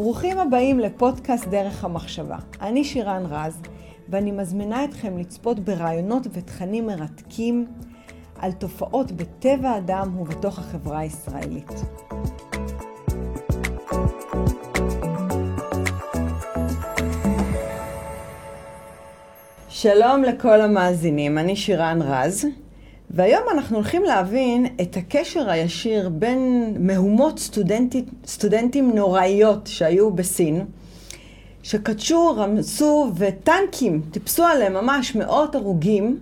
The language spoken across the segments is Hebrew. ברוכים הבאים לפודקאסט דרך המחשבה. אני שירן רז, ואני מזמינה אתכם לצפות ברעיונות ותכנים מרתקים על תופעות בטבע האדם ובתוך החברה הישראלית. שלום לכל המאזינים, אני שירן רז, והיום אנחנו הולכים להבין את הקשר הישיר בין מהומות סטודנטים נוראיות שהיו בסין, שקדשו, רמסו וטנקים טיפסו עליהם ממש מאות הרוגים,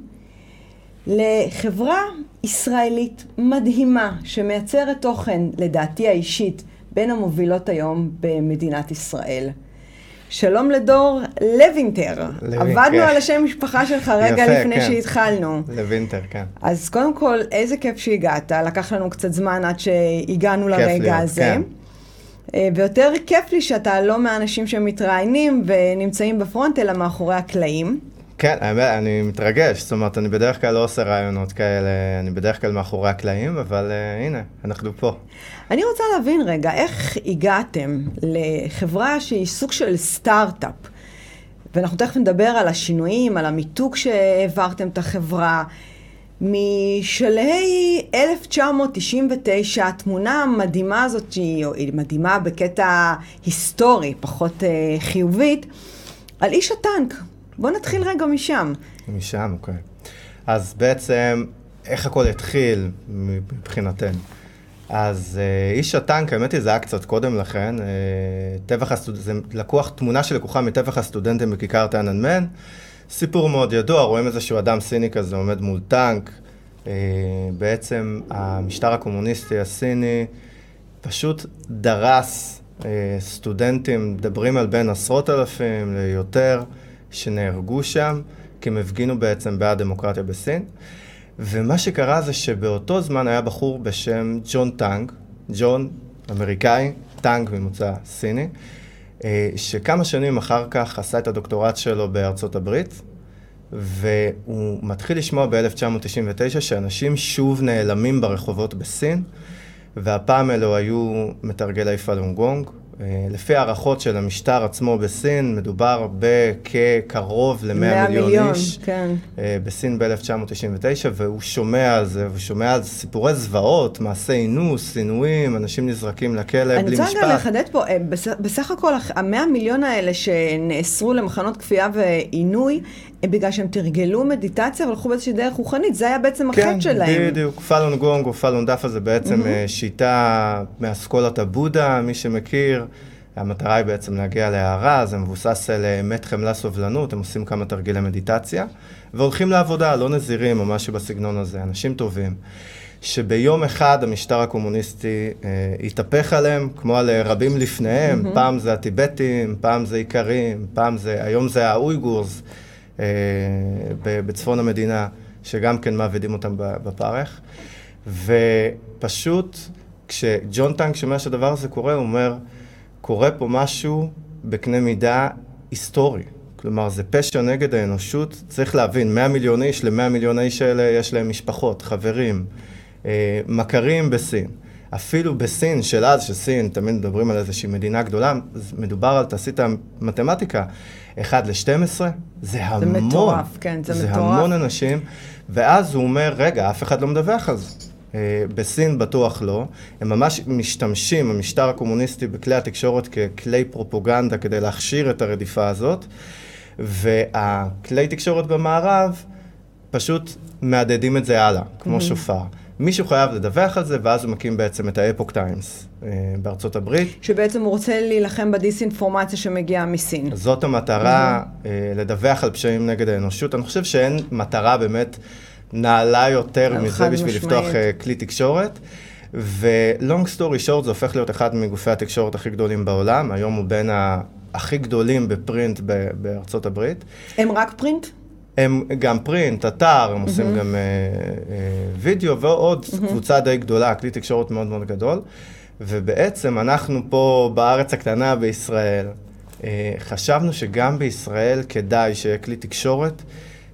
לחברה ישראלית מדהימה שמייצרת תוכן, לדעתי האישית, בין המובילות היום במדינת ישראל. שלום לדור לוינטור. עבדנו על השם משפחה שלך רגע לפני שהתחלנו. לוינטור, כן. אז קודם כל, איזה כיף שהגעת. לקח לנו קצת זמן עד שהגענו לרגע הזה. ויותר כיף לי שאתה לא מהאנשים שמתראיינים ונמצאים בפרונט, אלא מאחורי הקלעים. כן, אני מתרגש. זאת אומרת, אני בדרך כלל לא עושה רעיונות כאלה, אני בדרך כלל מאחורי הקלעים, אבל הנה, אנחנו פה. אני רוצה להבין רגע, איך הגעתם לחברה שהיא סוג של סטארט-אפ? ואנחנו תכף נדבר על השינויים, על המיתוג שהעברתם את החברה. משלהי 1999, התמונה המדהימה הזאת, היא מדהימה בקטע היסטורי, פחות חיובית, על איש הטנק. בוא נתחיל רגע משם. משם, אוקיי. אז בעצם, איך הכל התחיל מבחינתנו? אז איש הטנק, האמת היא, זה היה קצת קודם לכן. זה לקוח, תמונה שלקוחה מטבח הסטודנטים בכיכר תיאננמן. סיפור מאוד ידוע, רואים איזשהו אדם סיני כזה, עומד מול טנק. בעצם, המשטר הקומוניסטי הסיני פשוט דרס סטודנטים, מדברים על בין עשרות אלפים ליותר, שנהרגו שם, כי הם הפגינו בעצם בעד דמוקרטיה בסין. ומה שקרה זה שבאותו זמן היה בחור בשם ג'ון טנג, ג'ון אמריקאי, טנג ממוצא סיני, שכמה שנים אחר כך עשה את הדוקטורט שלו בארצות הברית, והוא מתחיל לשמוע ב-1999 שאנשים שוב נעלמים ברחובות בסין, והפעם אלו היו מתרגלי פלון גונג. לפי הערכות של המשטר עצמו בסין, מדובר בקרוב ל100 מיליון איש, כן. בסין ב-1999, והוא שומע על זה, והוא שומע על סיפורי זוועות, מעשי אינוס, עינויים, אנשים נזרקים לכלא בלי משפט. אני רוצה גם לחדד פה, בסך הכל, 100 מיליון האלה שנאסרו למחנות כפייה ועינוי, בגלל שהם תרגלו מדיטציה, אבל הלכו באיזושהי דרך רוחנית, זה היה בעצם החטא כן, שלהם. כן, בדיוק, פלון גונג או פלון דאפה זה בעצם שיטה מאסכולת הבודה, מי שמכיר, המטרה היא בעצם להגיע להערה, זה מבוסס על אמת, חמלה, סובלנות, הם עושים כמה תרגילי מדיטציה, והולכים לעבודה, לא נזירים או משהו בסגנון הזה, אנשים טובים, שביום אחד המשטר הקומוניסטי התהפך עליהם, כמו על רבים לפניהם, פעם זה הטיבטים, פעם זה עיקרים, היום זה האויגורס, בצפון המדינה, שגם כן מעבדים אותם בפרך. ופשוט, כשג'ון טנק שומע שהדבר הזה קורה, הוא אומר, קורה פה משהו בקנה מידה היסטורי. כלומר, זה פשע נגד האנושות. צריך להבין, 100 מיליון איש, ל-100 מיליון איש האלה יש להם משפחות, חברים, מכרים בסין. אפילו בסין של אז, שסין, תמיד מדברים על איזושהי מדינה גדולה, מדובר על תעשית המתמטיקה, 1-12, זה המון. זה מטורף, כן, זה מטורף. זה המון אנשים, ואז הוא אומר, רגע, אף אחד לא מדווח על זה. בסין בטוח לא, הם ממש משתמשים, המשטר הקומוניסטי בכלי התקשורת ככלי פרופוגנדה, כדי להכשיר את הרדיפה הזאת, והכלי תקשורת במערב פשוט מעדדים את זה הלאה, כמו שופר. מישהו חייב לדווח על זה, ואז הוא מקים בעצם את האפוק טיימס בארצות הברית. שבעצם הוא רוצה להילחם בדיסאינפורמציה שמגיעה מסין. זאת המטרה, לדווח על פשעים נגד האנושות. אני חושב שאין מטרה באמת נעלה יותר מזה בשביל לפתוח כלי תקשורת. ולונג סטורי שורט זה הופך להיות אחד מגופי התקשורת הכי גדולים בעולם. היום הוא בין הכי גדולים בפרינט בארצות הברית. הם רק פרינט? הם גם פרינט, אתר, הם עושים גם וידאו, ועוד קבוצה די גדולה, כלי תקשורת מאוד מאוד גדול, ובעצם אנחנו פה בארץ הקטנה בישראל, חשבנו שגם בישראל כדאי שיהיה כלי תקשורת,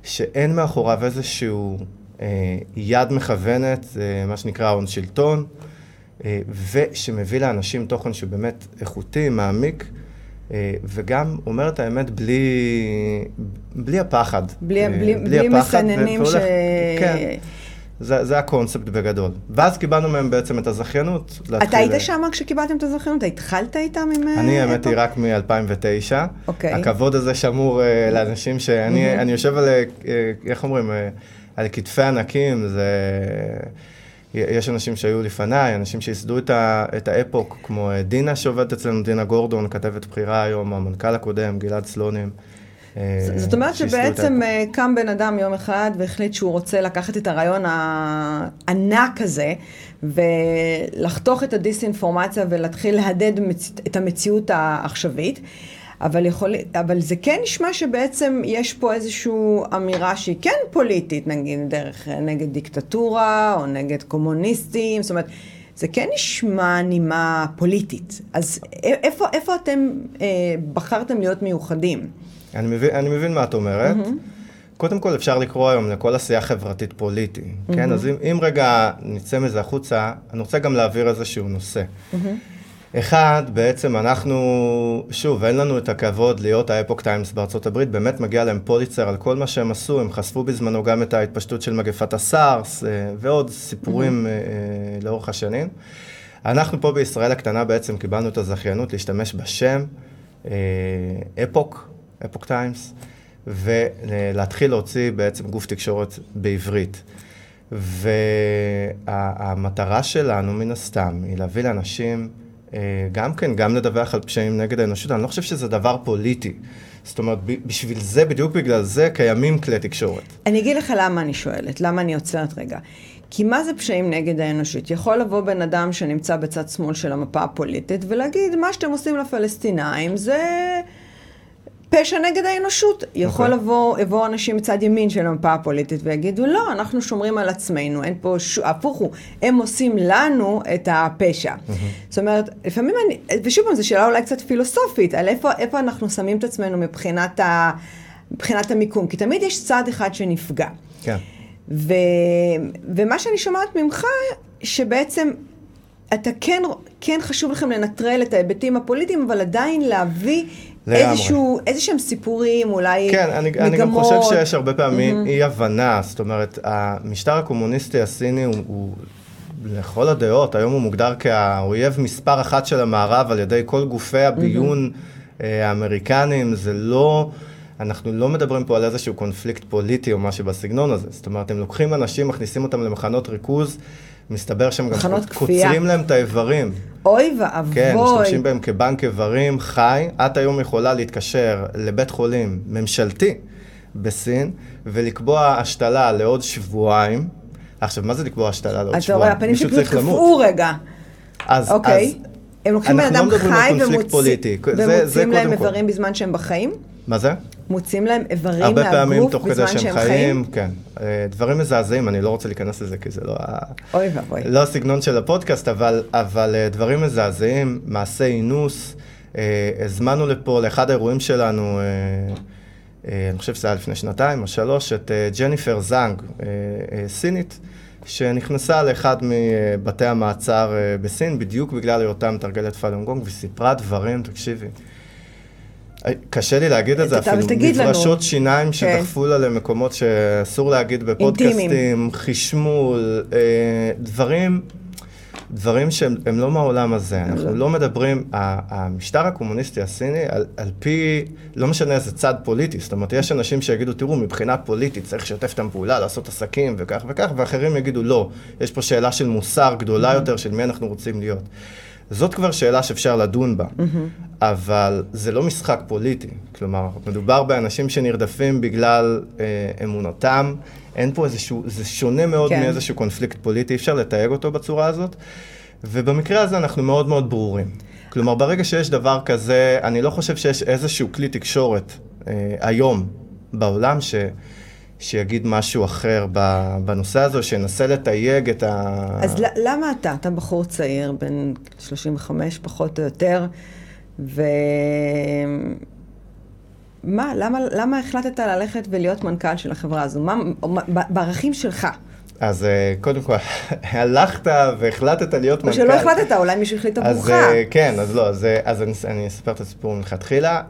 שאין מאחוריו איזשהו יד מכוונת, מה שנקרא הון שלטון, ושמביא לאנשים תוכן שבאמת איכותי, מעמיק, וגם אומר את האמת בלי הפחד. בלי מסננים ש... כן. זה הקונספט בגדול. ואז קיבלנו מהם בעצם את הזכיינות. אתה היית שם כשקיבלתם את הזכיינות? התחלת איתם עם... אני האמתי רק מ-2009. הכבוד הזה שמור לאנשים שאני יושב על, איך אומרים, על כתפי ענקים, זה... יש אנשים שהיו לפניי, אנשים שיסדו את האפוק, כמו דינה שעובדת אצלנו, דינה גורדון, כתבת בחירה היום, המנכ"ל הקודם, גלעד סלונים. זאת אומרת שבעצם קם בן אדם יום אחד והחליט שהוא רוצה לקחת את הרעיון הענק הזה ולחתוך את הדיסאינפורמציה ולהתחיל להדד את המציאות העכשווית, אבל זה כן נשמע שבעצם יש פה איזושהי אמירה שהיא כן פוליטית, נגיד דרך נגד דיקטטורה או נגד קומוניסטים, זאת אומרת, זה כן נשמע נימה פוליטית. אז איפה אתם בחרתם להיות מיוחדים? אני מבין מה את אומרת. קודם כל אפשר לקרוא היום לכל עשייה חברתית פוליטי, כן? אז אם רגע נצא מזה החוצה, אני רוצה גם להעביר איזשהו נושא. אחד, בעצם אנחנו, שוב, אין לנו את הכבוד להיות האפוק טיימס בארצות הברית, באמת מגיע להם פוליצר על כל מה שהם עשו, הם חשפו בזמנו גם את ההתפשטות של מגפת הסארס, ועוד סיפורים לאורך השנים. אנחנו פה בישראל הקטנה בעצם קיבלנו את הזכיינות להשתמש בשם, אפוק טיימס, ולהתחיל להוציא בעצם גוף תקשורת בעברית. והמטרה שלנו מן הסתם היא להביא לאנשים... גם כן, גם לדווח על פשעים נגד האנושות, אני לא חושב שזה דבר פוליטי. זאת אומרת, בשביל זה, בדיוק בגלל זה, קיימים כלי תקשורת. אני אגיד לך למה אני שואלת, למה אני עוצרת רגע. כי מה זה פשעים נגד האנושות? יכול לבוא בן אדם שנמצא בצד שמאל של המפה הפוליטית, ולהגיד, מה שאתם עושים לפלסטינאים זה... פשע נגד האנושות. יכול לבוא אנשים מצד ימין של המפה הפוליטית ויגידו, לא, אנחנו שומרים על עצמנו, אין פה, הפוך הוא, הם עושים לנו את הפשע. זאת אומרת, לפעמים אני, ושוב פעם, זו שאלה אולי קצת פילוסופית, על איפה אנחנו שמים את עצמנו מבחינת המיקום, כי תמיד יש צד אחד שנפגע. כן. ומה שאני שומעת ממך, שבעצם, אתה כן חשוב לכם לנטרל את ההיבטים הפוליטיים, אבל עדיין להביא... איזשהם סיפורים, אולי מגמות. כן, אני גם חושב שיש הרבה פעמים אי הבנה, זאת אומרת, המשטר הקומוניסטי הסיני הוא לכל הדעות, היום הוא מוגדר כאויב מספר אחת של המערב על ידי כל גופי הביון האמריקנים, זה לא, אנחנו לא מדברים פה על איזשהו קונפליקט פוליטי או משהו בסגנון הזה, זאת אומרת, הם לוקחים אנשים, מכניסים אותם למחנות ריכוז, מסתבר שהם גם קוצרים להם את האיברים. אוי ואבוי. כן, משתמשים בהם כבנק איברים חי. את היום יכולה להתקשר לבית חולים ממשלתי בסין, ולקבוע השתלה לעוד שבועיים. עכשיו, מה זה לקבוע השתלה לעוד שבועיים? אתה רואה, הפנים שפשוט קפאו רגע. אז הם לוקחים בן אדם חי ומוצאים להם איברים בזמן שהם בחיים? מה זה? מוצאים להם איברים מהגוף בזמן שהם חיים? כן, דברים מזעזעים, אני לא רוצה להיכנס לזה כי זה לא... אוי ואבוי. לא הסגנון של הפודקאסט, אבל דברים מזעזעים, מעשי אינוס, הזמנו לפה לאחד האירועים שלנו, אני חושב שזה היה לפני 2 או 3 שנים, את ג'ניפר זנג, סינית, שנכנסה לאחד מבתי המעצר בסין, בדיוק בגלל היותה מתרגלת פלון גונג, וסיפרה דברים, תקשיבי. קשה לי להגיד את זה, אפילו מברשות שיניים שדחפו לה למקומות שאסור להגיד בפודקאסטים, חשמול, דברים שהם לא מהעולם הזה. אנחנו לא מדברים, המשטר הקומוניסטי הסיני, על פי, לא משנה איזה צד פוליטי, זאת אומרת, יש אנשים שיגידו, תראו, מבחינה פוליטית צריך לשתף את הפעולה, לעשות עסקים וכך וכך, ואחרים יגידו, לא, יש פה שאלה של מוסר גדולה יותר, של מי אנחנו רוצים להיות. זאת כבר שאלה שאפשר לדון בה, אבל זה לא משחק פוליטי, כלומר, מדובר באנשים שנרדפים בגלל אמונתם, אין פה איזשהו, זה שונה מאוד מאיזשהו קונפליקט פוליטי, אפשר לתייג אותו בצורה הזאת, ובמקרה הזה אנחנו מאוד מאוד ברורים. כלומר, ברגע שיש דבר כזה, אני לא חושב שיש איזשהו כלי תקשורת היום בעולם שיגיד משהו אחר בנושא הזה, שינסה לתייג את ה... אז למה אתה בחור צעיר, בן 35 פחות או יותר, למה החלטת ללכת ולהיות מנכ"ל של החברה הזו? בערכים שלך, אז קודם כל, הלכת והחלטת להיות מנכ"ל. או שלא החלטת, אולי מישהו החליט עבורך. כן, אז לא, אז אני אספר את הסיפור מלכתחילה.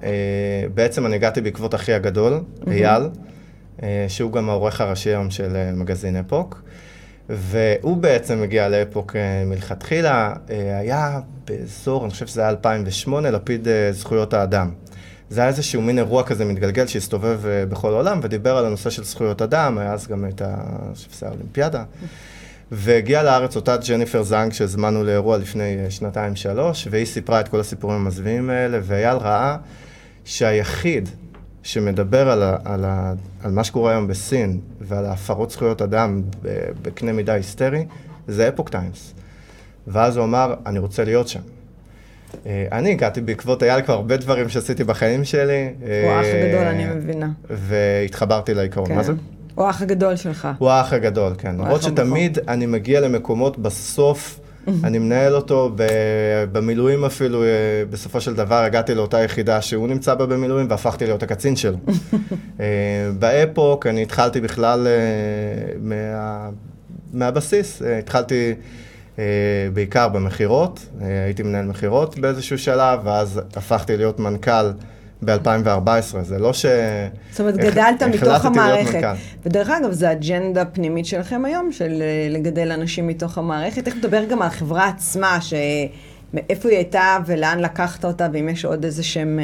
בעצם אני הגעתי בעקבות אחי הגדול, אייל, שהוא גם העורך הראשי היום של מגזין אפוק, והוא בעצם הגיע לאפוק מלכתחילה, היה באזור, אני חושב שזה היה 2008, לפיד זכויות האדם. זה היה איזשהו מין אירוע כזה מתגלגל שהסתובב בכל העולם, ודיבר על הנושא של זכויות אדם, אז גם הייתה שפסה האולימפיאדה. והגיעה לארץ אותה ג'ניפר זנג, שהזמנו לאירוע לפני 2-3, והיא סיפרה את כל הסיפורים המזווים האלה, ואייל ראה שהיחיד שמדבר על מה שקורה היום בסין, ועל ההפרות זכויות אדם בקנה מידה היסטרי, זה אפוק טיימס. ואז הוא אמר, אני רוצה להיות שם. אני הגעתי בעקבות אייל כבר הרבה דברים שעשיתי בחיים שלי. הוא האח הגדול, אני מבינה. והתחברתי לעיקרון. מה זה? הוא האח הגדול שלך. הוא האח הגדול, כן. למרות שתמיד אני מגיע למקומות בסוף, אני מנהל אותו במילואים אפילו, בסופו של דבר הגעתי לאותה יחידה שהוא נמצא בה במילואים, והפכתי להיות הקצין שלו. באפוק אני התחלתי בכלל מהבסיס, התחלתי... בעיקר במחירות, הייתי מנהל מחירות באיזשהו שלב, ואז הפכתי להיות מנכ"ל ב-2014, זה לא ש... זאת אומרת, גדלת מתוך המערכת. ודרך אגב, זה אג'נדה הפנימית שלכם היום, של לגדל אנשים מתוך המערכת. איך מדבר גם על החברה עצמה, איפה היא הייתה ולאן לקחת אותה, ואם יש עוד איזה שהם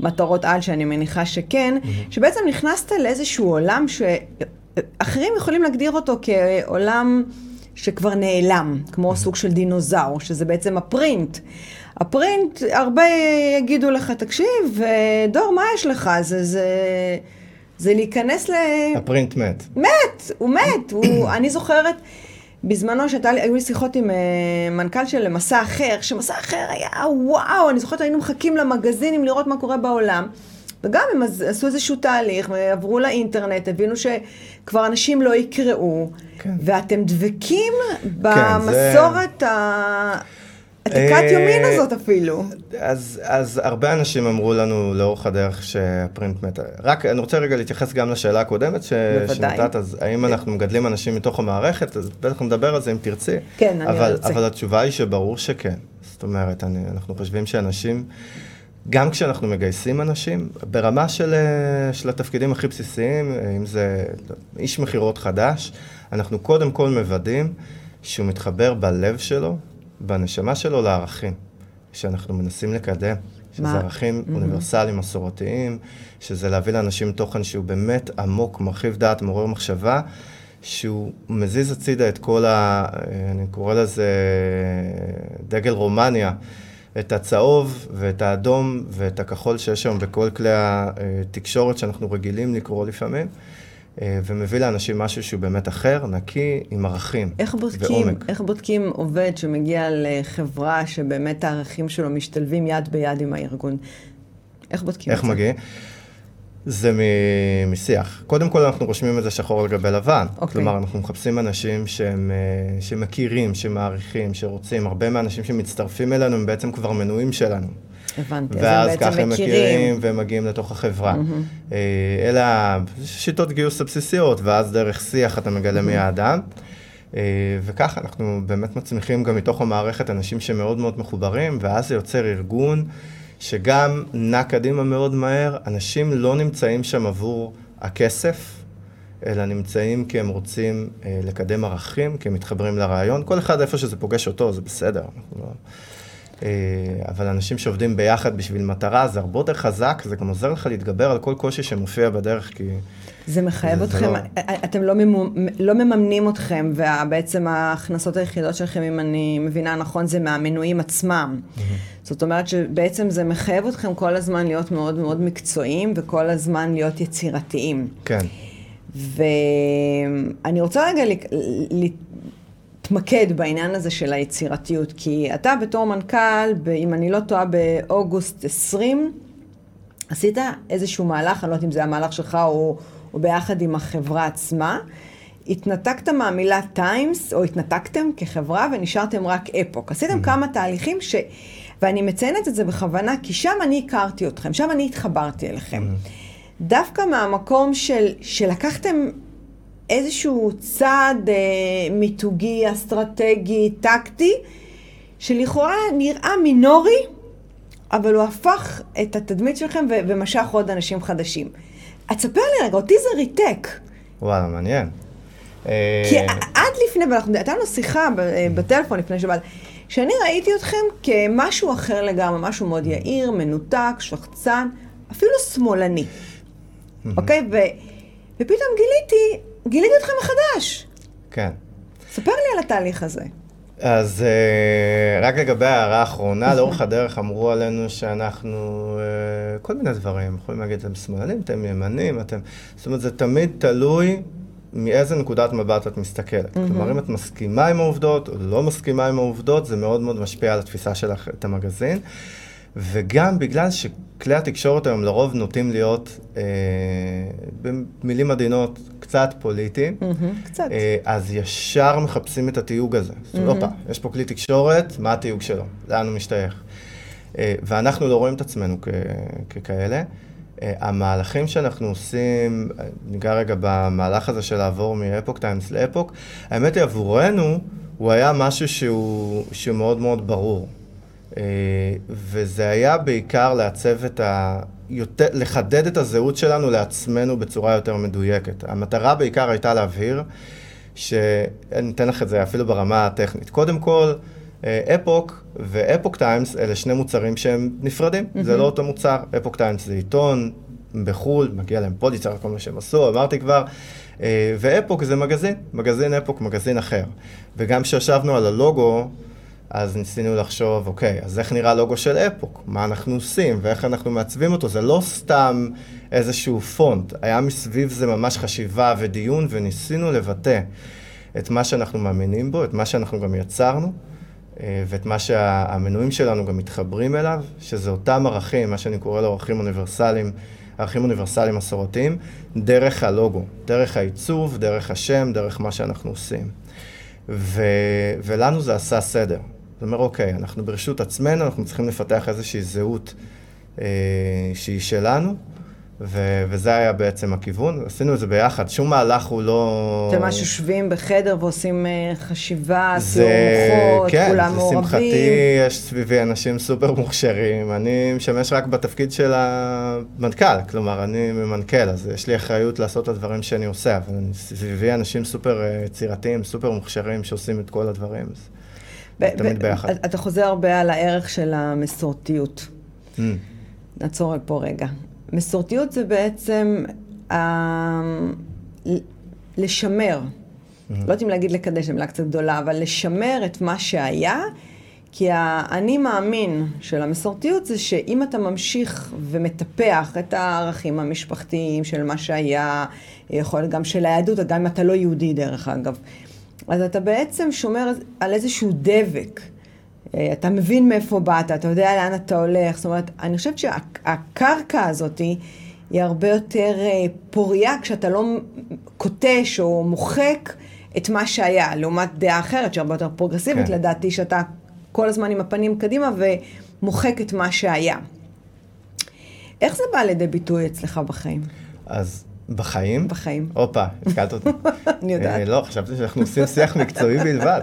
מטרות על שאני מניחה שכן, שבעצם נכנסת לאיזשהו עולם שאחרים יכולים להגדיר אותו כעולם... שכבר נעלם, כמו סוג של דינוזאור, שזה בעצם הפרינט. הפרינט, הרבה יגידו לך, תקשיב, דור, מה יש לך? זה להיכנס ל... הפרינט מת. מת, הוא מת. אני זוכרת, בזמנו שהיו לי שיחות עם מנכ"ל של מסע אחר, שמסע אחר היה וואו, אני זוכרת, היינו מחכים למגזינים לראות מה קורה בעולם. וגם הם עשו איזשהו תהליך, עברו לאינטרנט, הבינו שכבר אנשים לא יקראו, ואתם דבקים במסורת העתיקת יומין הזאת אפילו. אז הרבה אנשים אמרו לנו לאורך הדרך שהפרינט מת. רק אני רוצה רגע להתייחס גם לשאלה הקודמת שנתת, אז האם אנחנו מגדלים אנשים מתוך המערכת, אז בטח נדבר על זה אם תרצי. כן, אני רוצה. אבל התשובה היא שברור שכן. זאת אומרת, אנחנו חושבים שאנשים... גם כשאנחנו מגייסים אנשים, ברמה של התפקידים הכי בסיסיים, אם זה איש מחירות חדש, אנחנו קודם כל מוודאים שהוא מתחבר בלב שלו, בנשמה שלו, לערכים שאנחנו מנסים לקדם, שזה ערכים אוניברסליים, מסורתיים, שזה להביא לאנשים תוכן שהוא באמת עמוק, מרחיב דעת, מעורר מחשבה, שהוא מזיז הצידה את כל אני קורא לזה דגל רומניה, את הצהוב ואת האדום ואת הכחול שיש שם בכל כלי התקשורת שאנחנו רגילים לקרוא לפעמים, ומביא לאנשים משהו שהוא באמת אחר, נקי, עם ערכים ועומק. איך בודקים עובד שמגיע לחברה שבאמת הערכים שלו משתלבים יד ביד עם הארגון? איך בודקים את זה? איך מגיע? זה משיח. קודם כל אנחנו רושמים את זה שחור על גבי לבן. כלומר, אנחנו מחפשים אנשים שמכירים, שמעריכים, שרוצים. הרבה מהאנשים שמצטרפים אלינו הם בעצם כבר מנויים שלנו. הבנתי. ואז ככה הם מכירים והם מגיעים לתוך החברה. אלה שיטות גיוס הבסיסיות, ואז דרך שיח אתה מגלה מי האדם. וככה אנחנו באמת מצמיחים גם מתוך המערכת אנשים שמאוד מאוד מחוברים, ואז זה יוצר ארגון שגם נע קדימה מאוד מהר, אנשים לא נמצאים שם עבור הכסף, אלא נמצאים כי הם רוצים לקדם ערכים, כי הם מתחברים לרעיון. כל אחד איפה שזה פוגש אותו, זה בסדר. אבל אנשים שעובדים ביחד בשביל מטרה, זה הרבה יותר חזק, זה גם עוזר לך להתגבר על כל קושי שמופיע בדרך, כי... זה מחייב אתכם, אתם לא מממנים אתכם, ובעצם ההכנסות היחידות שלכם, אם אני מבינה נכון, זה מהמנויים עצמם. זאת אומרת שבעצם זה מחייב אתכם כל הזמן להיות מאוד מאוד מקצועיים, וכל הזמן להיות יצירתיים. כן. ואני רוצה רגע להתמקד בעניין הזה של היצירתיות, כי אתה בתור מנכ"ל, אם אני לא טועה באוגוסט 20, עשית איזשהו מהלך, אני לא יודעת אם זה המהלך שלך או ביחד עם החברה עצמה, התנתקת מהמילה טיימס, או התנתקתם כחברה ונשארתם רק אפוק. עשיתם כמה תהליכים ואני מציינת את זה בכוונה, כי שם אני הכרתי אתכם, שם אני התחברתי אליכם. דווקא מהמקום שלקחתם איזשהו צעד מיתוגי, אסטרטגי, טקטי, שלכאורה נראה מינורי, אבל הוא הפך את התדמית שלכם ומשך עוד אנשים חדשים. אצפה לי רגע, אותי זה ריטק. וואלה, מעניין. כי עד לפני, הייתה לנו שיחה בטלפון לפני שבאת, שאני ראיתי אתכם כמשהו אחר לגמרי, משהו מאוד יעיר, מנותק, שחצן, אפילו שמאלני. אוקיי? ופתאום גיליתי אתכם מחדש. כן. ספר לי על התהליך הזה. אז רק לגבי ההערה האחרונה, לאורך הדרך אמרו עלינו שאנחנו כל מיני דברים, יכולים להגיד, אתם שמאלנים, אתם ימנים, אתם... זאת אומרת, זה תמיד תלוי מאיזה נקודת מבט את מסתכלת. כלומר, אם את מסכימה עם העובדות או לא מסכימה עם העובדות, זה מאוד מאוד משפיע על התפיסה שלך את המגזין. וגם בגלל שכלי התקשורת היום לרוב נוטים להיות, במילים עדינות, קצת פוליטיים. קצת. אז ישר מחפשים את התיוג הזה. זאת אומרת, יש פה כלי תקשורת, מה התיוג שלו? לאן הוא משתייך? ואנחנו לא רואים את עצמנו ככאלה. המהלכים שאנחנו עושים, ניגע רגע במהלך הזה של לעבור מאפוק טיימס לאפוק, האמת היא עבורנו, הוא היה משהו שהוא מאוד מאוד ברור. וזה היה בעיקר לעצב את לחדד את הזהות שלנו לעצמנו בצורה יותר מדויקת. המטרה בעיקר הייתה להבהיר, שניתן לך את זה אפילו ברמה הטכנית. קודם כל, אפוק ואפוק טיימס אלה שני מוצרים שהם נפרדים, זה לא אותו מוצר. אפוק טיימס זה עיתון בחול, מגיע להם פוליצר, כל מה שהם עשו, אמרתי כבר, ואפוק זה מגזין, מגזין אפוק, מגזין אחר. וגם כשישבנו על הלוגו, אז ניסינו לחשוב, אוקיי, אז איך נראה לוגו של אפוק? מה אנחנו עושים ואיך אנחנו מעצבים אותו? זה לא סתם איזשהו פונט, היה מסביב זה ממש חשיבה ודיון, וניסינו לבטא את מה שאנחנו מאמינים בו, את מה שאנחנו גם יצרנו, ואת מה שהמנויים שלנו גם מתחברים אליו, שזה אותם ערכים, מה שאני קורא לו ערכים אוניברסליים, ערכים אוניברסליים מסורתיים, דרך הלוגו, דרך העיצוב, דרך השם, דרך מה שאנחנו עושים. ולנו זה עשה סדר. זאת אומרת, אוקיי, אנחנו ברשות עצמנו, אנחנו צריכים לפתח איזושהי זהות שהיא שלנו, וזה היה בעצם הכיוון. עשינו את זה ביחד, שום מהלך הוא לא... אתם ממש יושבים בחדר ועושים חשיבה, סיור מוחות, כולם מעורבים. כן, לשמחתי יש סביבי אנשים סופר מוכשרים. אני משמש רק בתפקיד של המנכ"ל, כלומר, אני ממנכ"ל, אז יש לי אחריות לעשות את הדברים שאני עושה, אבל אני סביבי אנשים סופר יצירתיים, סופר מוכשרים שעושים את כל הדברים. תמיד ביחד. אתה חוזר הרבה על הערך של המסורתיות. נעצור על פה רגע. מסורתיות זה בעצם לשמר, לא יודעים להגיד לקדש, זה מילה קצת גדולה, אבל לשמר את מה שהיה, כי האני מאמין של המסורתיות זה שאם אתה ממשיך ומטפח את הערכים המשפחתיים של מה שהיה, יכול גם של היהדות, גם אם אתה לא יהודי דרך אגב, אז אתה בעצם שומר על איזשהו דבק, אתה מבין מאיפה באת, אתה יודע לאן אתה הולך, זאת אומרת, אני חושבת שהקרקע הזאת היא הרבה יותר פוריה, כשאתה לא קוטש או מוחק את מה שהיה, לעומת דעה אחרת שהרבה יותר פרוגרסיבית, כן. לדעתי שאתה כל הזמן עם הפנים קדימה ומוחק את מה שהיה. איך זה בא לידי ביטוי אצלך בחיים? אז... בחיים? בחיים. אופה, התקלת אותי. אני יודעת. לא, חשבתי שאנחנו עושים שיח מקצועי בלבד.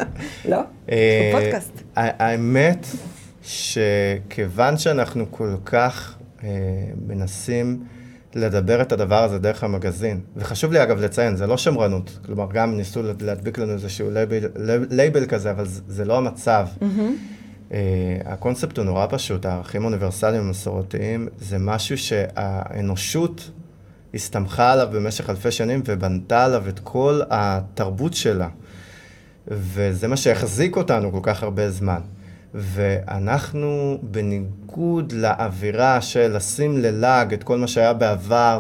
לא, אנחנו פודקאסט. האמת שכיוון שאנחנו כל כך מנסים לדבר את הדבר הזה דרך המגזין, וחשוב לי אגב לציין, זה לא שמרנות, כלומר גם ניסו להדביק לנו איזשהו לייבל כזה, אבל זה לא המצב. הקונספט הוא נורא פשוט, הערכים האוניברסליים המסורתיים, זה משהו שהאנושות, הסתמכה עליו במשך אלפי שנים ובנתה עליו את כל התרבות שלה. וזה מה שהחזיק אותנו כל כך הרבה זמן. ואנחנו בניגוד לאווירה של לשים ללאג את כל מה שהיה בעבר,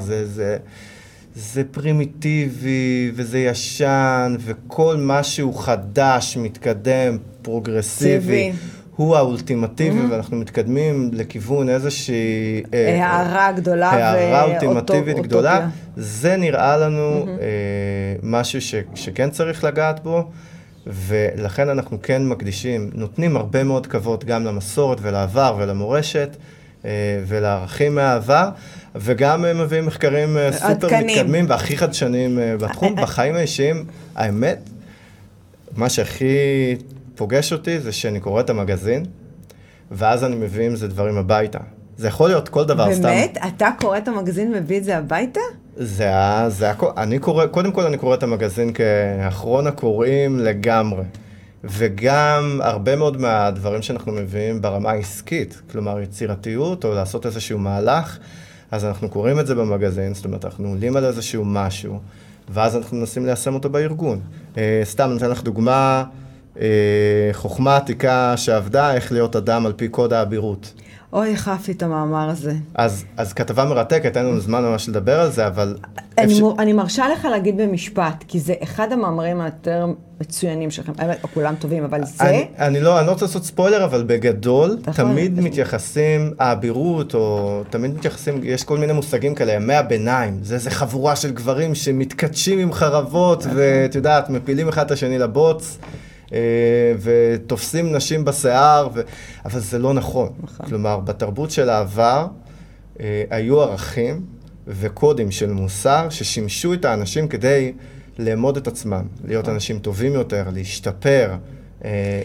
זה פרימיטיבי וזה ישן, וכל מה שהוא חדש, מתקדם, פרוגרסיבי. הוא האולטימטיבי, ואנחנו מתקדמים לכיוון איזושהי... הערה גדולה. הערה אולטימטיבית גדולה. זה נראה לנו משהו שכן צריך לגעת בו, ולכן אנחנו כן מקדישים, נותנים הרבה מאוד כבוד גם למסורת ולעבר ולמורשת ולערכים מהעבר, וגם הם מביאים מחקרים סופר מתקדמים והכי חדשנים בתחום, בחיים האישיים. האמת, מה שהכי פוגש אותי זה שאני קורא את המגזין, ואז אני מביא עם זה דברים הביתה. זה יכול להיות כל דבר סתם. באמת? אתה קורא את המגזין ומביא את זה הביתה? זה הכל. אני קורא, קודם כל אני קורא את המגזין כאחרון הקוראים לגמרי. וגם הרבה מאוד מהדברים שאנחנו מביאים ברמה העסקית, כלומר יצירתיות או לעשות איזשהו מהלך, אז אנחנו קוראים את זה במגזין, זאת אומרת, אנחנו עולים על איזשהו משהו, ואז אנחנו מנסים ליישם אותו בארגון. סתם, נתן לך דוגמה, חוכמה עתיקה שעבדה, איך להיות אדם על פי קוד האבירות. אוי, חפתי את המאמר הזה. אז כתבה מרתקת, אין לנו זמן ממש לדבר על זה, אבל... אני מרשה לך להגיד במשפט, כי זה אחד המאמרים היותר מצוינים שלכם, כולם טובים, אבל זה... אני לא רוצה לעשות ספוילר, אבל בגדול, תמיד מתייחסים, האבירות, או תמיד מתייחסים, יש כל מיני מושגים כאלה, ימי הביניים, זה איזו חבורה של גברים שמתקדשים עם חרבות, ואת יודעת, מפילים אחד את השני לבוץ, ותופסים נשים בשיער, אבל זה לא נכון. כלומר, בתרבות של העבר היו ערכים וקודים של מוסר ששימשו את האנשים כדי לאמוד את עצמם, להיות אנשים טובים יותר, להשתפר,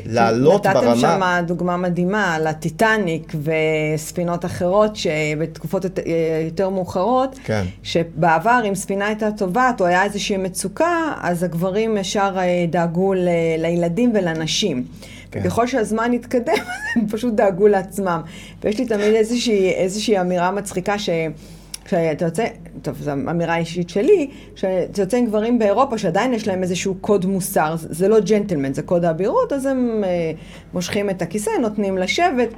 לעלות ברמה. נתתם שם דוגמה מדהימה על הטיטניק וספינות אחרות שבתקופות יותר מאוחרות, שבעבר אם ספינה הייתה טובה או היה איזושהי מצוקה, אז הגברים ישר דאגו לילדים ולנשים. ככל שהזמן התקדם, הם פשוט דאגו לעצמם. ויש לי תמיד איזושהי אמירה מצחיקה כשאתה יוצא, טוב, זו אמירה אישית שלי, כשאתה יוצא עם גברים באירופה שעדיין יש להם איזשהו קוד מוסר, זה לא ג'נטלמן, זה קוד האבירות, אז הם מושכים את הכיסא, נותנים לשבת,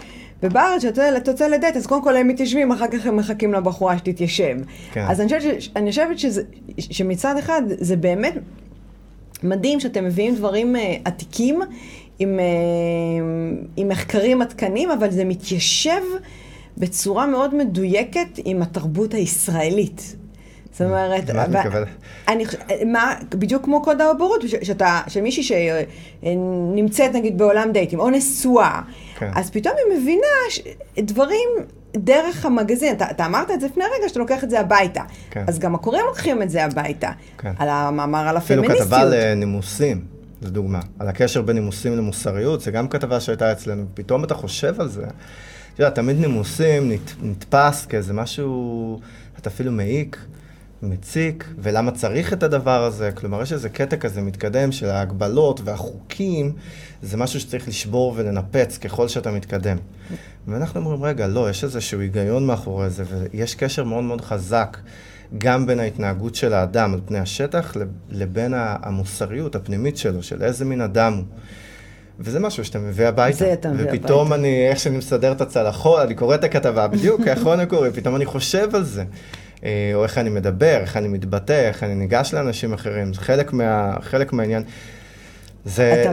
ובארץ שאתה יוצא לדייט, אז קודם כל הם מתיישבים, אחר כך הם מחכים לבחורה שתתיישב. כן. אז אני חושבת שמצד אחד זה באמת מדהים שאתם מביאים דברים עתיקים עם מחקרים עדכנים, אבל זה מתיישב בצורה מאוד מדויקת עם התרבות הישראלית. זאת אומרת, בדיוק כמו קוד האבירות, שמישהי שנמצאת נגיד בעולם דייטים, או נשואה, אז פתאום היא מבינה דברים דרך המגזין. אתה אמרת את זה לפני רגע, שאתה לוקח את זה הביתה. אז גם הקוראים לוקחים את זה הביתה, על המאמר על הפמיניסטיות. אפילו כתבה על נימוסים, זו דוגמה, על הקשר בין נימוסים למוסריות, זה גם כתבה שהייתה אצלנו, פתאום אתה חושב על זה. אתה יודע, תמיד נימוסים נתפס כאיזה משהו, אתה אפילו מעיק, מציק, ולמה צריך את הדבר הזה? כלומר, יש איזה קטע כזה מתקדם של ההגבלות והחוקים, זה משהו שצריך לשבור ולנפץ ככל שאתה מתקדם. ואנחנו אומרים, רגע, לא, יש איזשהו היגיון מאחורי זה, ויש קשר מאוד מאוד חזק, גם בין ההתנהגות של האדם על פני השטח, לבין המוסריות הפנימית שלו, של איזה מין אדם הוא. וזה משהו שאתה מביא הביתה, ופתאום אני, איך שאני מסדר את הצלחות, אני קורא את הכתבה בדיוק, כאחרון הקורא, פתאום אני חושב על זה, או איך אני מדבר, איך אני מתבטא, איך אני ניגש לאנשים אחרים, זה חלק מהעניין, זה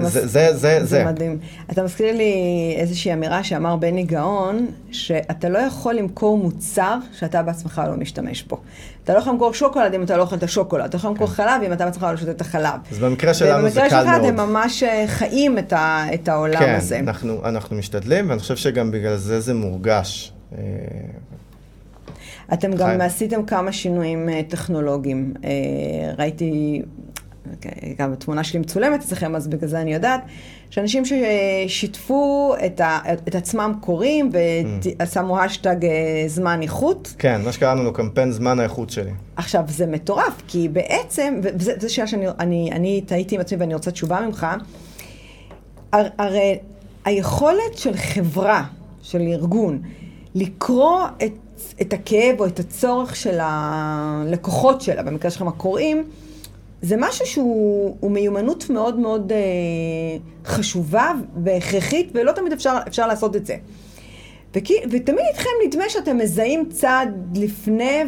מדהים. אתה מזכיר לי איזושהי אמירה שאמר בני גאון, שאתה לא יכול למכור מוצר שאתה בעצמך לא משתמש בו. אתה לא יכול למכור שוקולד אם אתה לא אוכל את השוקולד, אתה לא יכול למכור חלב אם אתה בעצמך לא שותה את החלב. אז במקרה שלנו זה קל מאוד. ובמקרה שלך אתם ממש חיים את העולם הזה. כן, אנחנו משתדלים, ואני חושב שגם בגלל זה זה מורגש. אתם גם עשיתם כמה שינויים טכנולוגיים. ראיתי... גם התמונה שלי מצולמת אצלכם, אז בגלל זה אני יודעת, שאנשים ששיתפו את עצמם קוראים ושמו השטג זמן איכות. כן, מה שקראנו לו קמפיין זמן האיכות שלי. עכשיו זה מטורף, כי בעצם, וזה שאלה שאני תהיתי עם עצמי ואני רוצה תשובה ממך, הרי היכולת של חברה, של ארגון, לקרוא את הכאב או את הצורך של הלקוחות שלה, במקרה שלכם הקוראים, זה משהו שהוא מיומנות מאוד מאוד חשובה והכרחית, ולא תמיד אפשר לעשות את זה. ותמיד איתכם נדמה שאתם מזהים צעד לפני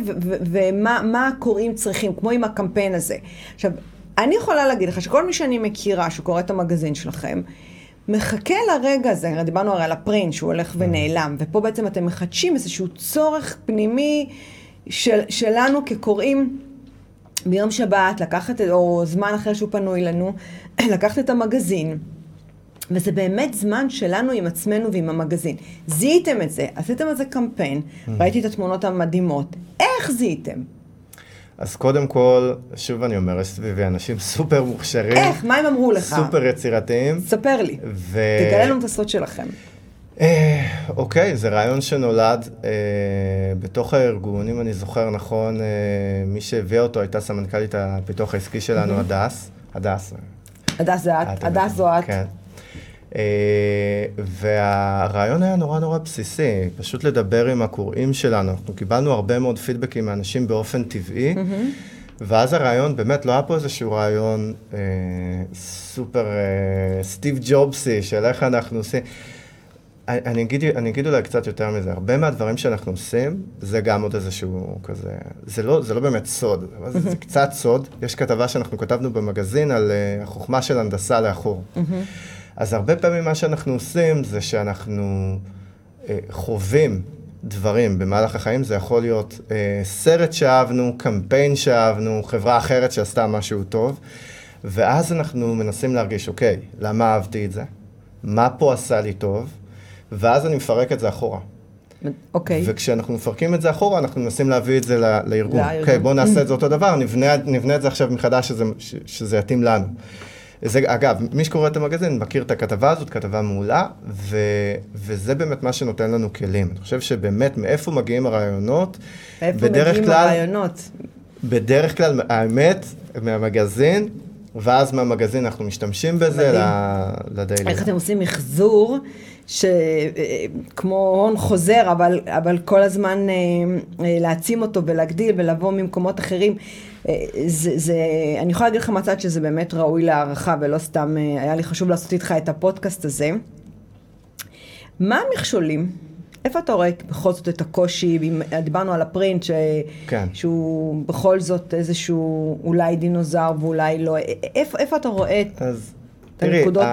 ומה הקוראים צריכים, כמו עם הקמפיין הזה. עכשיו, אני יכולה להגיד לך שכל מי שאני מכירה שקורא את המגזין שלכם, מחכה לרגע הזה, דיברנו הרי על הפרינט שהוא הולך ונעלם, ופה בעצם אתם מחדשים איזשהו צורך פנימי שלנו כקוראים, ביום שבת, לקחת, או זמן אחר שהוא פנוי לנו, לקחת את המגזין, וזה באמת זמן שלנו עם עצמנו ועם המגזין. זיהיתם את זה, עשיתם את זה קמפיין, ראיתי את התמונות המדהימות. איך זיהיתם? אז קודם כל, שוב אני אומר, יש סביבי אנשים סופר מוכשרים. איך? מה הם אמרו לך? סופר יצירתיים. ספר לי, תגלה לנו את הסוד שלכם. אוקיי, זה רעיון שנולד בתוך הארגון, אם אני זוכר נכון, מי שהביאה אותו הייתה סמנכ"לית הפיתוח העסקי שלנו, הדס. הדס זה את, הדס זו את. כן. והרעיון היה נורא נורא בסיסי, פשוט לדבר עם הקוראים שלנו. אנחנו קיבלנו הרבה מאוד פידבקים מאנשים באופן טבעי, ואז הרעיון, באמת לא היה פה איזשהו רעיון סופר סטיב ג'ובסי, של איך אנחנו עושים. אני אגיד אולי קצת יותר מזה, הרבה מהדברים שאנחנו עושים, זה גם עוד איזשהו כזה, זה לא באמת סוד, אבל זה קצת סוד. יש כתבה שאנחנו כתבנו במגזין על החוכמה של הנדסה לאחור. אז הרבה פעמים מה שאנחנו עושים, זה שאנחנו חווים דברים במהלך החיים, זה יכול להיות סרט שאהבנו, קמפיין שאהבנו, חברה אחרת שעשתה משהו טוב, ואז אנחנו מנסים להרגיש, אוקיי, למה אהבתי את זה? מה פה עשה לי טוב? ואז אני מפרק את זה אחורה. אוקיי. וכשאנחנו מפרקים את זה אחורה, אנחנו מנסים להביא את זה לארגון. אוקיי, בואו נעשה את זה אותו דבר, נבנה את זה עכשיו מחדש שזה יתאים לנו. זה, אגב, מי שקורא את המגזין מכיר את הכתבה הזאת, כתבה מעולה, וזה באמת מה שנותן לנו כלים. אני חושב שבאמת מאיפה מגיעים הרעיונות, בדרך כלל, האמת, מהמגזין, ואז מהמגזין אנחנו משתמשים בזה לדיילים. איך אתם עושים מחזור, שכמו הון חוזר, אבל כל הזמן להעצים אותו ולהגדיל ולבוא ממקומות אחרים, אני יכולה להגיד לך מצד שזה באמת ראוי להערכה, ולא סתם היה לי חשוב לעשות איתך את הפודקאסט הזה. מה המכשולים? איפה אתה רואה בכל זאת את הקושי? דיברנו על הפרינט שהוא בכל זאת איזשהו אולי דינוזאר ואולי לא. איפה אתה רואה את הנקודות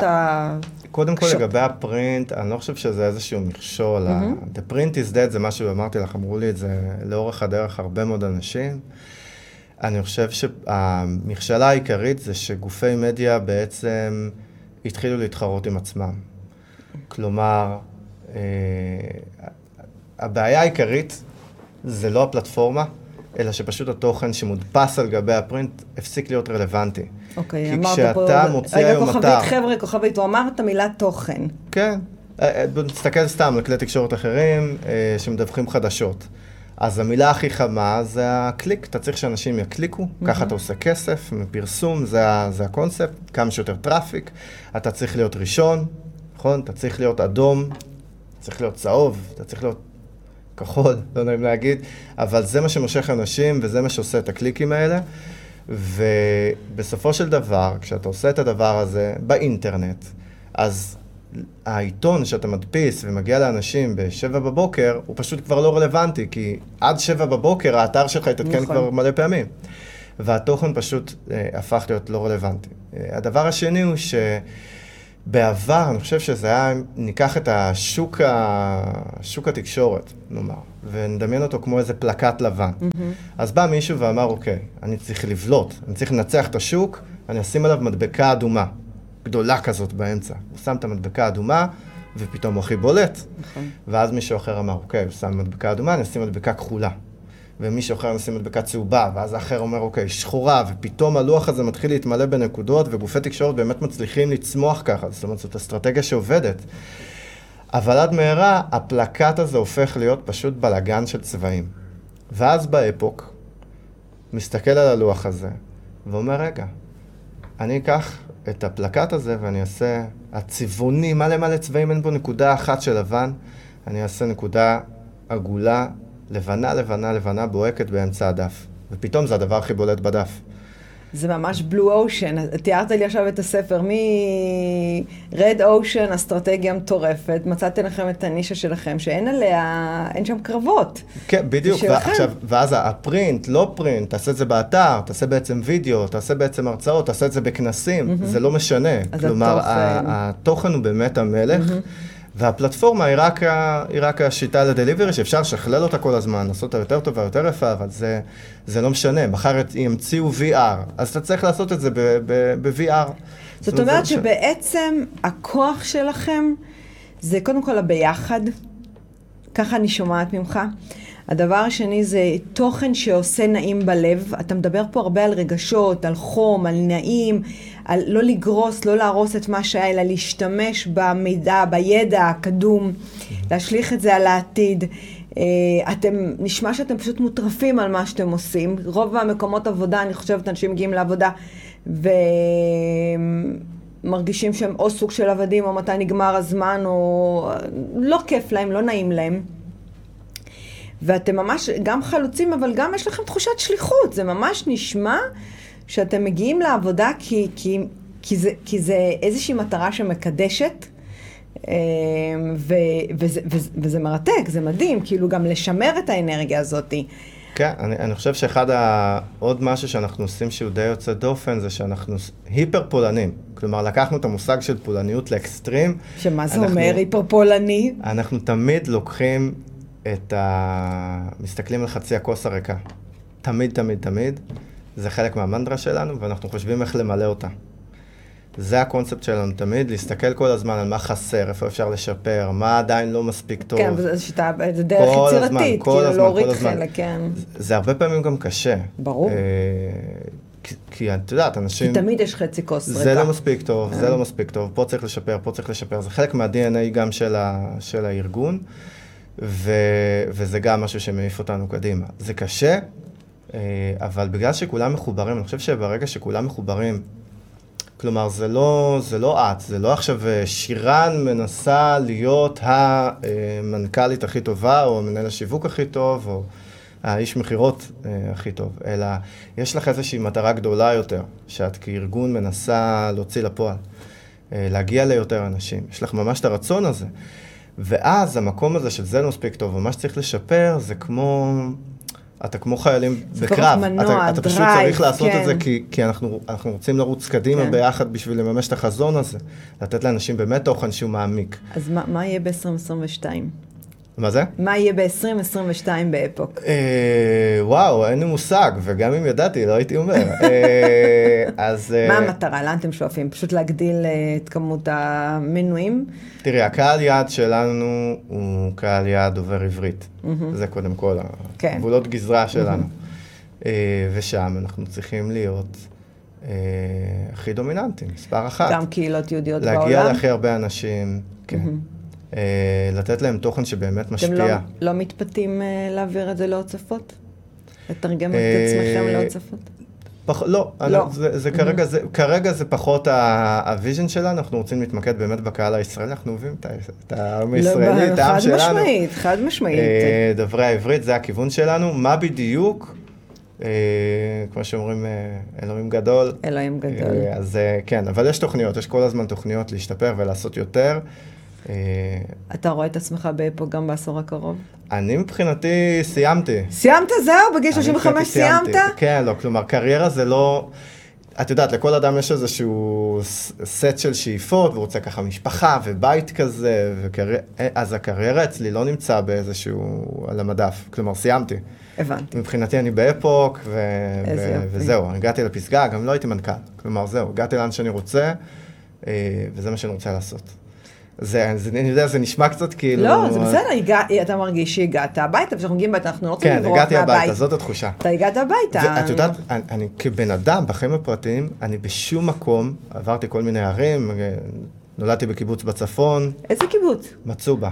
קודם כל לגבי הפרינט, אני לא חושב שזה איזשהו מכשול. The print is dead זה מה שאמרתי לך, אמרו לי את זה לאורך הדרך הרבה מאוד אנשים. אני חושב שהמכשלה העיקרית זה שגופי מדיה בעצם התחילו להתחרות עם עצמם. כלומר, הבעיה העיקרית זה לא הפלטפורמה, אלא שפשוט התוכן שמודפס על גבי הפרינט הפסיק להיות רלוונטי. אוקיי, אמרת פה... כי כשאתה מוצא היום אתר... רגע, כוכבית, הוא אמר את המילה תוכן. כן, נסתכל סתם לכלי תקשורת אחרים שמדווחים חדשות. אז המילה הכי חמה זה הקליק, אתה צריך שאנשים יקליקו, ככה אתה עושה כסף, מפרסום, זה הקונספט, כמה שיותר טראפיק, אתה צריך להיות ראשון, נכון? אתה צריך להיות אדום, אתה צריך להיות צהוב, אתה צריך להיות כחול, לא נעים להגיד, אבל זה מה שמושך אנשים וזה מה שעושה את הקליקים האלה, ובסופו של דבר, כשאתה עושה את הדבר הזה באינטרנט, אז... העיתון שאתה מדפיס ומגיע לאנשים ב-7 בבוקר, הוא פשוט כבר לא רלוונטי, כי עד 7 בבוקר האתר שלך יתעדכן כבר מלא פעמים. והתוכן פשוט הפך להיות לא רלוונטי. הדבר השני הוא שבעבר, אני חושב שזה היה, ניקח את שוק התקשורת, נאמר, ונדמיין אותו כמו איזה פלקט לבן. אז בא מישהו ואמר, אוקיי, אני צריך לבלוט, אני צריך לנצח את השוק, אני אשים עליו מדבקה אדומה. גדולה כזאת באמצע. הוא שם את המדבקה האדומה, ופתאום הוא הכי בולט. ואז מישהו אחר אמר, אוקיי, הוא שם מדבקה אדומה, אני אשים מדבקה כחולה. ומישהו אחר נשים מדבקה צהובה, ואז האחר אומר, אוקיי, שחורה, ופתאום הלוח הזה מתחיל להתמלא בנקודות, וגופי תקשורת באמת מצליחים לצמוח ככה. זאת אומרת, זאת אסטרטגיה שעובדת. אבל עד מהרה, הפלקט הזה הופך להיות פשוט בלגן של צבעים. ואז באפוק, מסתכל על הלוח הזה, ואומר, רגע, אני אקח את הפלקט הזה ואני אעשה, הצבעוני, מלא צבעים, אין בו נקודה אחת של לבן, אני אעשה נקודה עגולה, לבנה, בועקת באמצע הדף. ופתאום זה הדבר הכי בולט בדף. זה ממש בלו אושן, תיארת לי עכשיו את הספר, מ-רד אושן, אסטרטגיה מטורפת, מצאתי לכם את הנישה שלכם, שאין עליה, אין שם קרבות. כן, בדיוק, עכשיו, ואז הפרינט, לא פרינט, תעשה את זה באתר, תעשה בעצם וידאו, תעשה בעצם הרצאות, תעשה את זה בכנסים, זה לא משנה, כלומר, התוכן הוא באמת המלך, והפלטפורמה היא רק השיטה לדליברי, שאפשר לשכלל אותה כל הזמן, לעשות אותה יותר טובה, יותר יפה, אבל זה לא משנה. מחר ימציאו VR, אז אתה צריך לעשות את זה ב-VR. זאת אומרת שבעצם הכוח שלכם זה קודם כל הביחד, ככה אני שומעת ממך. הדבר השני זה תוכן שעושה נעים בלב. אתה מדבר פה הרבה על רגשות, על חום, על נעים, על לא לגרוס, לא להרוס את מה שהיה, אלא להשתמש במידע, בידע הקדום, להשליך את זה על העתיד. אתם, נשמע שאתם פשוט מוטרפים על מה שאתם עושים. רוב המקומות עבודה, אני חושבת, אנשים מגיעים לעבודה ומרגישים שהם או סוג של עבדים, או מתי נגמר הזמן, או לא כיף להם, לא נעים להם. ואתם ממש גם חלוצים, אבל גם יש לכם תחושת שליחות. זה ממש נשמע שאתם מגיעים לעבודה כי זה איזושהי מטרה שמקדשת, וזה מרתק, זה מדהים, כאילו גם לשמר את האנרגיה הזאת. כן, אני חושב שאחד עוד משהו שאנחנו עושים שהוא די יוצא דופן, זה שאנחנו היפר פולנים. כלומר, לקחנו את המושג של פולניות לאקסטרים. שמה זה אומר, היפר פולני? אנחנו תמיד לוקחים מסתכלים על חצי הכוס הריקה. תמיד, תמיד, תמיד. זה חלק מהמנדרה שלנו, ואנחנו חושבים איך למלא אותה. זה הקונספט שלנו תמיד, להסתכל כל הזמן על מה חסר, איפה אפשר לשפר, מה עדיין לא מספיק טוב. כן, אבל זה דרך יצירתית, כאילו להוריד חלק, כן. זה הרבה פעמים גם קשה. ברור. כי את יודעת, אנשים... כי תמיד יש חצי כוס ריקה. זה לא מספיק טוב, זה לא מספיק טוב, פה צריך לשפר, פה צריך לשפר. זה חלק מה-DNA גם של הארגון. וזה גם משהו שמעיף אותנו קדימה. זה קשה, אבל בגלל שכולם מחוברים, אני חושב שברגע שכולם מחוברים, כלומר, זה לא את, זה לא עכשיו שירן מנסה להיות המנכ"לית הכי טובה, או מנהל השיווק הכי טוב, או האיש מחירות הכי טוב, אלא יש לך איזושהי מטרה גדולה יותר, שאת כארגון מנסה להוציא לפועל, להגיע ליותר אנשים. יש לך ממש את הרצון הזה. ואז המקום הזה של זה לא מספיק טוב, ומה שצריך לשפר, זה כמו, אתה כמו חיילים בקרב. מנוע, אתה פשוט צריך לעשות את זה, כי אנחנו רוצים לרוץ קדימה ביחד בשביל לממש את החזון הזה, לתת לאנשים באמת תוכן שהוא מעמיק. אז מה יהיה ב-2022? מה זה? מה יהיה ב-2022 באפוק? וואו, אין לי מושג, וגם אם ידעתי, לא הייתי אומר. מה המטרה? לאן אתם שואפים? פשוט להגדיל את כמות המנויים? תראי, הקהל יעד שלנו הוא קהל יעד דובר עברית. זה קודם כל, הגבולות גזרה שלנו. ושם אנחנו צריכים להיות הכי דומיננטיים, מספר אחת. גם קהילות יהודיות בעולם. להגיע להכי הרבה אנשים, כן. לתת להם תוכן שבאמת משפיע. אתם לא מתפתים להעביר את זה להוצפות? לתרגם את עצמכם להוצפות? לא, כרגע זה פחות הוויז'ן שלנו, אנחנו רוצים להתמקד באמת בקהל הישראלי, אנחנו אוהבים את העם הישראלי, את העם שלנו. חד משמעית, חד משמעית. דברי העברית, זה הכיוון שלנו. מה בדיוק? כמו שאומרים, אלוהים גדול. אלוהים גדול. אז כן, אבל יש תוכניות, יש כל הזמן תוכניות להשתפר ולעשות יותר. אתה רואה את עצמך באפוק גם בעשור הקרוב? אני מבחינתי סיימתי. סיימת זהו? בגיל 35 סיימת? כן, לא, כלומר, קריירה זה לא... את יודעת, לכל אדם יש איזשהו סט של שאיפות, והוא רוצה ככה משפחה ובית כזה, אז הקריירה אצלי לא נמצא באיזשהו... על המדף. כלומר, סיימתי. הבנתי. מבחינתי אני באפוק, וזהו. הגעתי לפסגה, גם לא הייתי מנכ"ל. כלומר, זהו, הגעתי לאן שאני רוצה, וזה מה שאני רוצה לעשות. אני יודע, זה נשמע קצת כאילו... לא, זה בסדר, אתה מרגיש שהגעת הביתה, וכשאנחנו מגיעים ביתה, אנחנו לא רוצים לברוח מהבית. כן, הגעתי הביתה, זאת התחושה. אתה הגעת הביתה. ואת יודעת, אני כבן אדם, בחיים הפרטיים, אני בשום מקום, עברתי כל מיני ערים, נולדתי בקיבוץ בצפון. איזה קיבוץ? מצובה.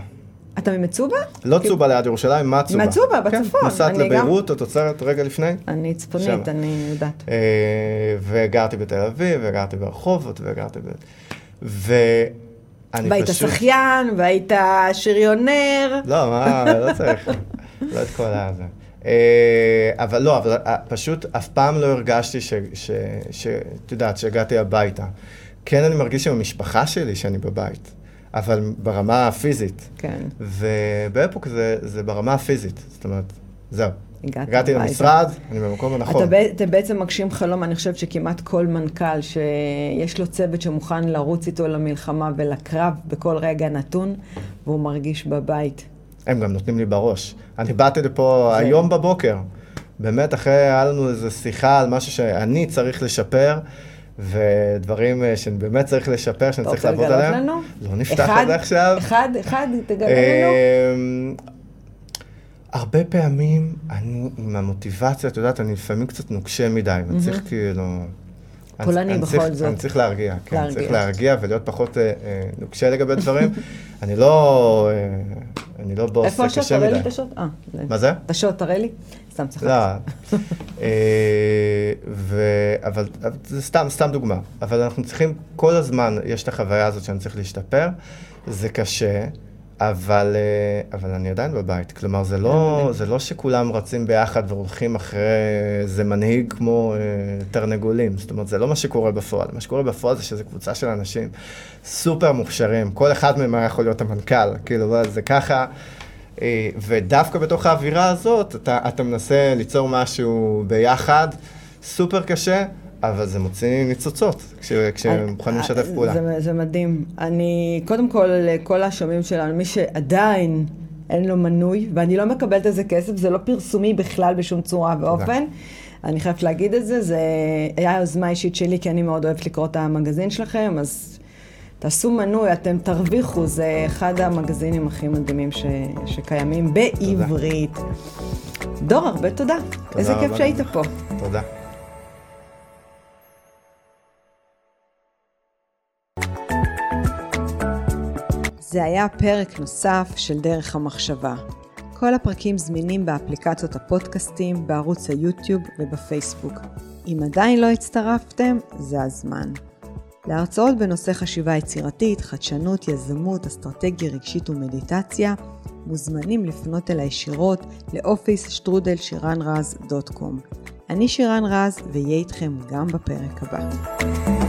אתה ממצובה? לא צובה ליד ירושלים, מצובה. מצובה, בצפון. נוסעת לביירות, את עוצרת רגע לפני? אני צפונית, אני יודעת. וגרתי בתל אביב, וגרתי ברחובות, והיית שחיין, והיית שריונר. לא, לא צריך. לא את כל הזה. אבל לא, אבל פשוט אף פעם לא הרגשתי את יודעת, שהגעתי הביתה. כן, אני מרגיש עם המשפחה שלי שאני בבית, אבל ברמה הפיזית. כן. ובאפוק זה ברמה הפיזית. זאת אומרת, זהו. הגעתי למשרד, אני במקום הנכון. אתה בעצם מגשים חלום, אני חושבת שכמעט כל מנכ"ל שיש לו צוות שמוכן לרוץ איתו למלחמה ולקרב בכל רגע נתון, והוא מרגיש בבית. הם גם נותנים לי בראש. אני באתי לפה היום בבוקר, באמת אחרי היה לנו איזו שיחה על משהו שאני צריך לשפר, ודברים שבאמת צריך לשפר, שאני צריך לעבוד עליהם. אתה רוצה לגלות לנו? לא נפתח את זה עכשיו. אחד, תגלה לנו. הרבה פעמים אני עם המוטיבציה, את יודעת, אני לפעמים קצת נוקשה מדי, אני צריך כאילו... פולני בכל זאת. אני צריך להרגיע, כן, אני צריך להרגיע ולהיות פחות נוקשה לגבי דברים. אני לא בעושה קשה מדי. איפה השעות, תראה לי את השעות? מה זה? את השעות, תראה לי? סתם צריך לעשות. אבל זה סתם דוגמה. אבל אנחנו צריכים, כל הזמן יש את החוויה הזאת שאני צריך להשתפר, זה קשה. אבל אני עדיין בבית, כלומר זה לא שכולם רצים ביחד והולכים אחרי זה מנהיג כמו תרנגולים, זאת אומרת זה לא מה שקורה בפועל, מה שקורה בפועל זה שזה קבוצה של אנשים סופר מוכשרים, כל אחד מהם יכול להיות המנכ"ל, כאילו זה ככה, ודווקא בתוך האווירה הזאת אתה מנסה ליצור משהו ביחד, סופר קשה, אבל זה מוציא ניצוצות, כשהם מוכנים לשתף פעולה. זה מדהים. אני, קודם כל, כל השומעים שלנו, מי שעדיין אין לו מנוי, ואני לא מקבלת איזה כסף, זה לא פרסומי בכלל בשום צורה ואופן. אני חייבת להגיד את זה, זה היה יוזמה אישית שלי, כי אני מאוד אוהבת לקרוא את המגזין שלכם, אז תעשו מנוי, אתם תרוויחו, זה אחד המגזינים הכי מדהימים שקיימים בעברית. דור, הרבה תודה. איזה כיף שהיית פה. תודה. זה היה פרק נוסף של דרך המחשבה. כל הפרקים זמינים באפליקציות הפודקאסטים, בערוץ היוטיוב ובפייסבוק. אם עדיין לא הצטרפתם, זה הזמן. להרצאות בנושא חשיבה יצירתית, חדשנות, יזמות, אסטרטגיה רגשית ומדיטציה, מוזמנים לפנות אל הישירות ל-office@shiranraz.com. אני שירן רז, ויהיה איתכם גם בפרק הבא.